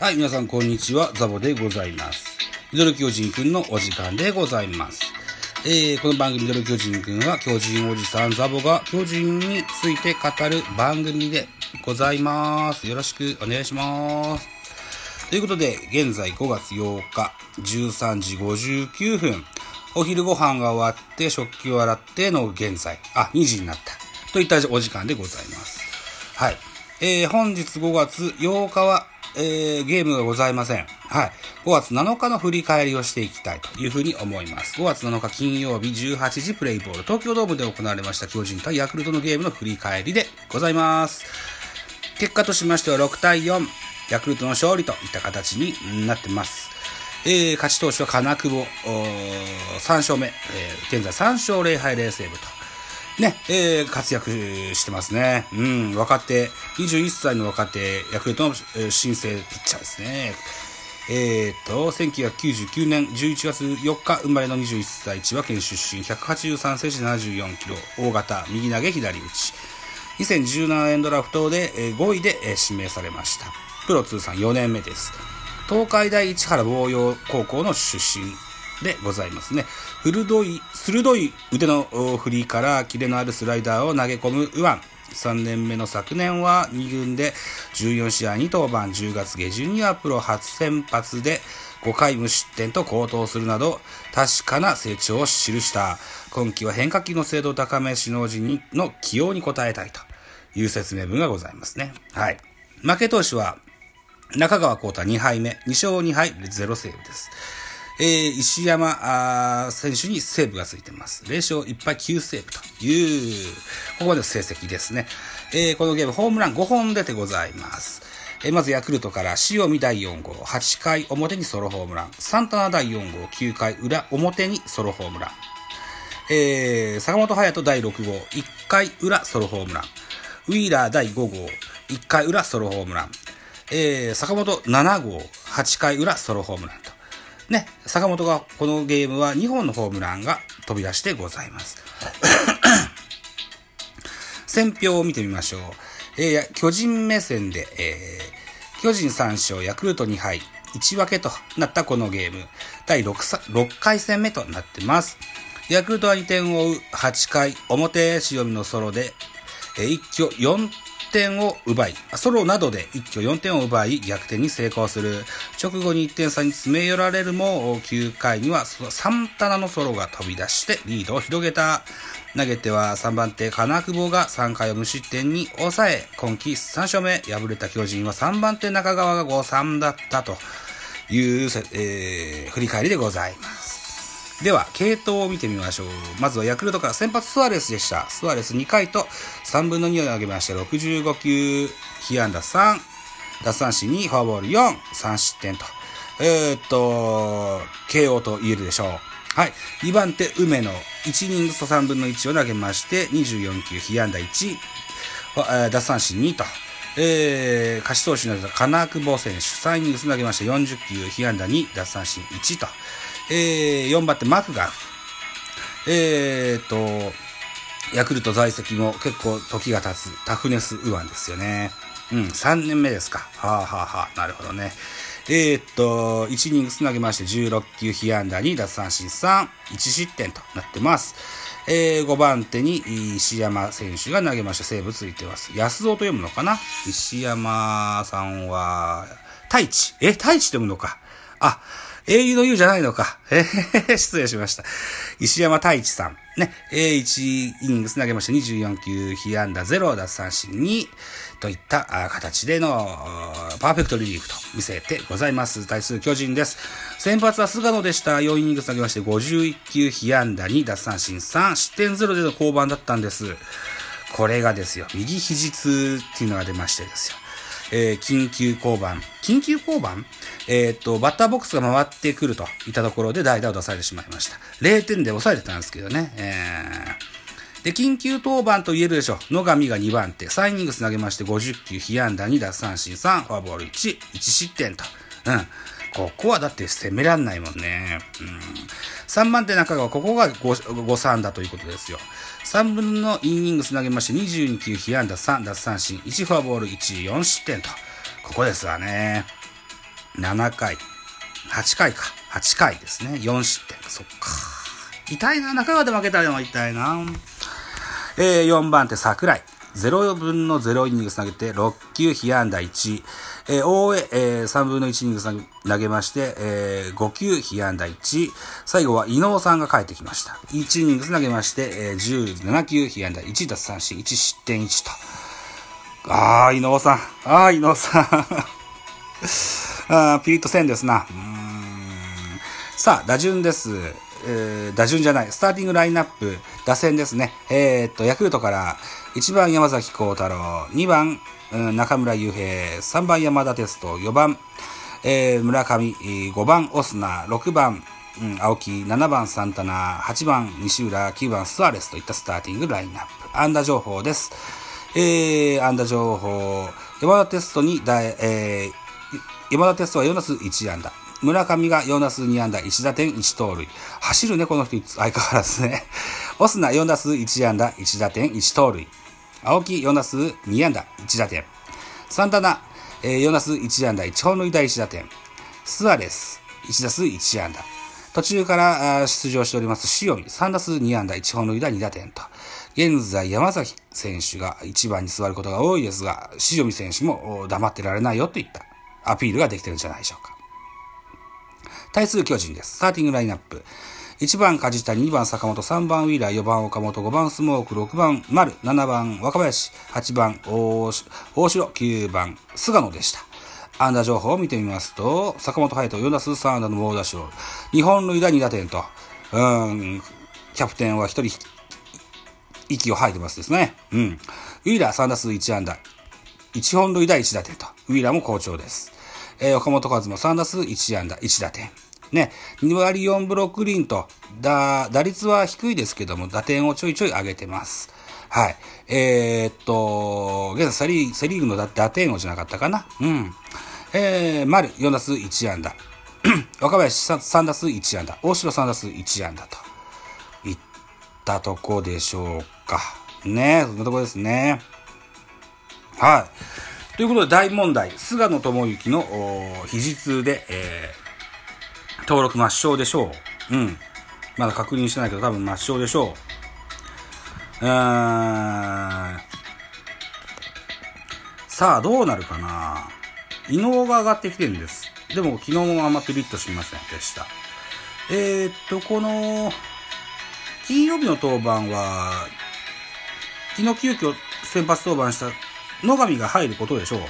はい、皆さんこんにちは、ザボでございます。ミドル巨人くんのお時間でございます。この番組ミドル巨人くんは巨人おじさんザボが巨人について語る番組でございます。よろしくお願いします。ということで、現在5月8日13時59分、お昼ご飯が終わって食器を洗っての現在、2時になったといったお時間でございます。はい。本日5月8日は、ゲームがございません。はい。5月7日の振り返りをしていきたいというふうに思います。5月7日金曜日18時プレイボール、東京ドームで行われました巨人対ヤクルトのゲームの振り返りでございます。結果としましては6対4、ヤクルトの勝利といった形になってます。勝ち投手は金久保3勝目、現在3勝0敗0セーブとね、活躍してますね。うん、若手、21歳の若手、ヤクルトの新生ピッチャーですね。1999年11月4日生まれの21歳、千葉県出身、183センチ74キロ、大型、右投げ左打ち。2017年ドラフトで5位で指名されました。プロ通算4年目です。東海大市原望洋高校の出身でございますね。鋭い腕の振りからキレのあるスライダーを投げ込む右腕。3年目の昨年は2軍で14試合に登板、10月下旬にはプロ初先発で5回無失点と好投するなど確かな成長を記した。今季は変化球の精度を高め、首脳陣の起用に応えたいという説明文がございますね。はい。負け投手は中川幸太2敗目、2勝2敗0セーブです。石山選手にセーブがついてます。0勝1敗9セーブという、ここまでの成績ですね。このゲームホームラン5本出てございます。まずヤクルトから塩見第4号、8回表にソロホームラン。サンタナ第4号、9回裏表にソロホームラン。坂本隼人第6号、1回裏ソロホームラン。ウィーラー第5号、1回裏ソロホームラン。坂本7号、8回裏ソロホームランと。ね、坂本がこのゲームは2本のホームランが飛び出してございます。戦評を見てみましょう。巨人目線で、巨人3勝、ヤクルト2敗、1分けとなったこのゲーム、第 6回戦目となってます。ヤクルトは2点を追う8回表、塩見のソロで、一挙4点を奪い、ソロなどで一挙4点を奪い逆転に成功する。直後に1点差に詰め寄られるも、9回にはサンタナのソロが飛び出してリードを広げた。投げては3番手金久保が3回を無失点に抑え、今季3勝目。敗れた巨人は3番手中川が 5-3 だったという、振り返りでございます。では、系統を見てみましょう。まずはヤクルトから先発スアレスでした。スアレス2回と3分の2を投げまして、65球、被安打3、奪三振2、フォアボール4、3失点と。KO と言えるでしょう。はい。2番手、梅野、1イニングと3分の1を投げまして、24球、被安打1、奪三振2と。勝ち投手の金久保選手、3イニング投げまして、40球、被安打2、奪三振1と。4番手マクガン。ヤクルト在籍も結構時が経つタフネス右腕ですよね。うん、3年目ですか。はぁ、あ、はぁはぁ、なるほどね。1イニングつなげまして16球被安打2、奪三振3、1失点となってます。5番手に石山選手が投げました。セーブついてます。安尾と読むのかな？石山さんは、太一。太一と読むのか。あ、英雄の雄じゃないのか。失礼しました。石山太一さん。ね。1イニング投げまして24球、被安打0、奪三振2といった形でのパーフェクトリリーフと見せてございます。対する巨人です。先発は菅野でした。4イニング投げまして51球、被安打2、奪三振3、失点0での降板だったんです。これがですよ、右肘痛っていうのが出ましてですよ。緊急降板バッターボックスが回ってくるといったところで代打を出されてしまいました。0点で抑えてたんですけどね。で、緊急登板と言えるでしょう。野上が2番手、3イニング投げまして50球、被安打2、奪三振3、フォアボール1、1失点と。うん。ここはだって攻めらんないもんね。うん。3番手中川、ここが 5-3 だということですよ。3分のイニング投げまして22球、被安打3、奪三振1、フォアボール1、4失点と。ここですわね。7回、8回か。8回ですね。4失点。そっか。痛いな。中川で負けたの痛いな。4番手、桜井。0分の0イニング投げて、6球被安打1。大江、3分の1イニング投げまして、5球被安打1。最後は伊能さんが帰ってきました。1イニング投げまして、17球被安打1奪三振、1失点1と。伊能さん。伊能さん。ピリッとせんですな。さあ、打順です。スターティングラインナップ、打線ですね。ヤクルトから、1番山崎幸太郎、2番、中村悠平、3番山田哲人、4番、村上、5番オスナ、6番、青木、7番サンタナ、8番西浦、9番スアレスといったスターティングラインナップ。安打情報です。安打情報、山田哲人に、山田哲人は4打数1安打。村上が4打数2安打、1打点、1盗塁。走るね、この人、相変わらずね。オスナ4打数1安打、1打点、1盗塁。青木4打数2安打、1打点。サンタナ4打数1安打、1本塁打、1打点。スアレス1打数1安打。途中から出場しております塩見3打数2安打、1本塁打、2打点と。現在山崎選手が1番に座ることが多いですが、塩見選手も黙ってられないよといったアピールができてるんじゃないでしょうか。対する巨人です。スターティングラインナップ。1番梶谷、2番坂本、3番ウィーラー、4番岡本、5番スモーク、6番丸、7番若林、8番大城、9番菅野でした。安打情報を見てみますと、坂本隼人4打数3安打の猛打賞、2本塁打2打点と、キャプテンは1人息を吐いてますですね。ウィーラー3打数1安打、1本塁打1打点と、ウィーラーも好調です。岡本和真3打数1安打、1打点。ね、2割4分6厘と、打率は低いですけども、打点をちょいちょい上げてます。はい。現在セリーグの打点王じゃなかったかな。丸4打数1安打。若林 3打数1安打。大城3打数1安打と。いったとこでしょうか。ね、そんなとこですね。はい。ということで大問題。菅野智之の肘痛で、登録抹消でしょう。まだ確認してないけど多分抹消でしょう。さあどうなるかな。伊能が上がってきてるんです。でも昨日もあんまピリッとしませんでした。この金曜日の登板は昨日急遽先発登板した野上が入ることでしょう。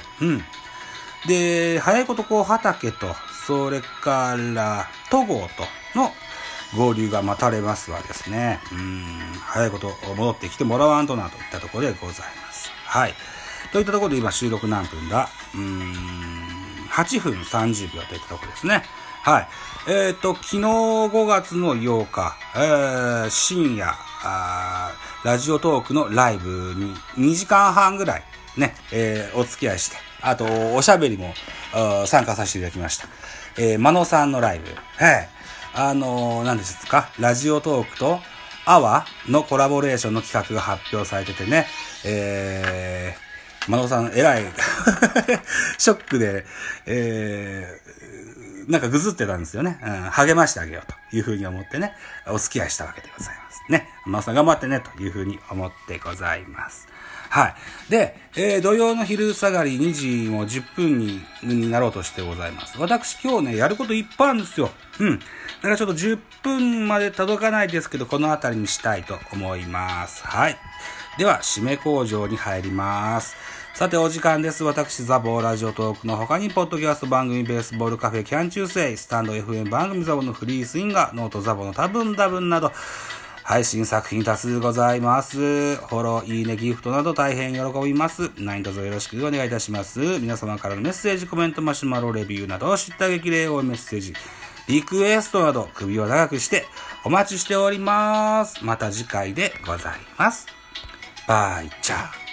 で、早いことこう畑と、それから戸郷との合流が待たれますわですね。早いこと戻ってきてもらわんとなといったところでございます。はい。といったところで今収録何分だ？8分30秒といったところですね。はい。昨日5月の8日、深夜、ラジオトークのライブに2時間半ぐらいね、お付き合いして、あと、おしゃべりも参加させていただきました。真野さんのライブ。はい。何ですか？ラジオトークとアワのコラボレーションの企画が発表されててね。真野さん、偉い、ショックで、なんかぐずってたんですよね。励ましてあげようというふうに思ってね、お付き合いしたわけでございます。ね。真野さん頑張ってね、というふうに思ってございます。はい。で、土曜の昼下がり2時も10分になろうとしてございます。私今日ね、やることいっぱいあるんですよ。だからちょっと10分まで届かないですけど、このあたりにしたいと思います。はい。では、締め工場に入ります。さて、お時間です。私、ザボーラジオトークの他に、ポッドキャスト番組ベースボールカフェキャン中世、スタンド FM 番組ザボのフリースインガー、ノートザボの多分多分など、配信作品多数ございます。フォロー、いいね、ギフトなど大変喜びます。何卒よろしくお願いいたします。皆様からのメッセージ、コメント、マシュマロレビューなど、叱咤激励応援メッセージ、リクエストなど、首を長くしてお待ちしております。また次回でございます。バイチャー。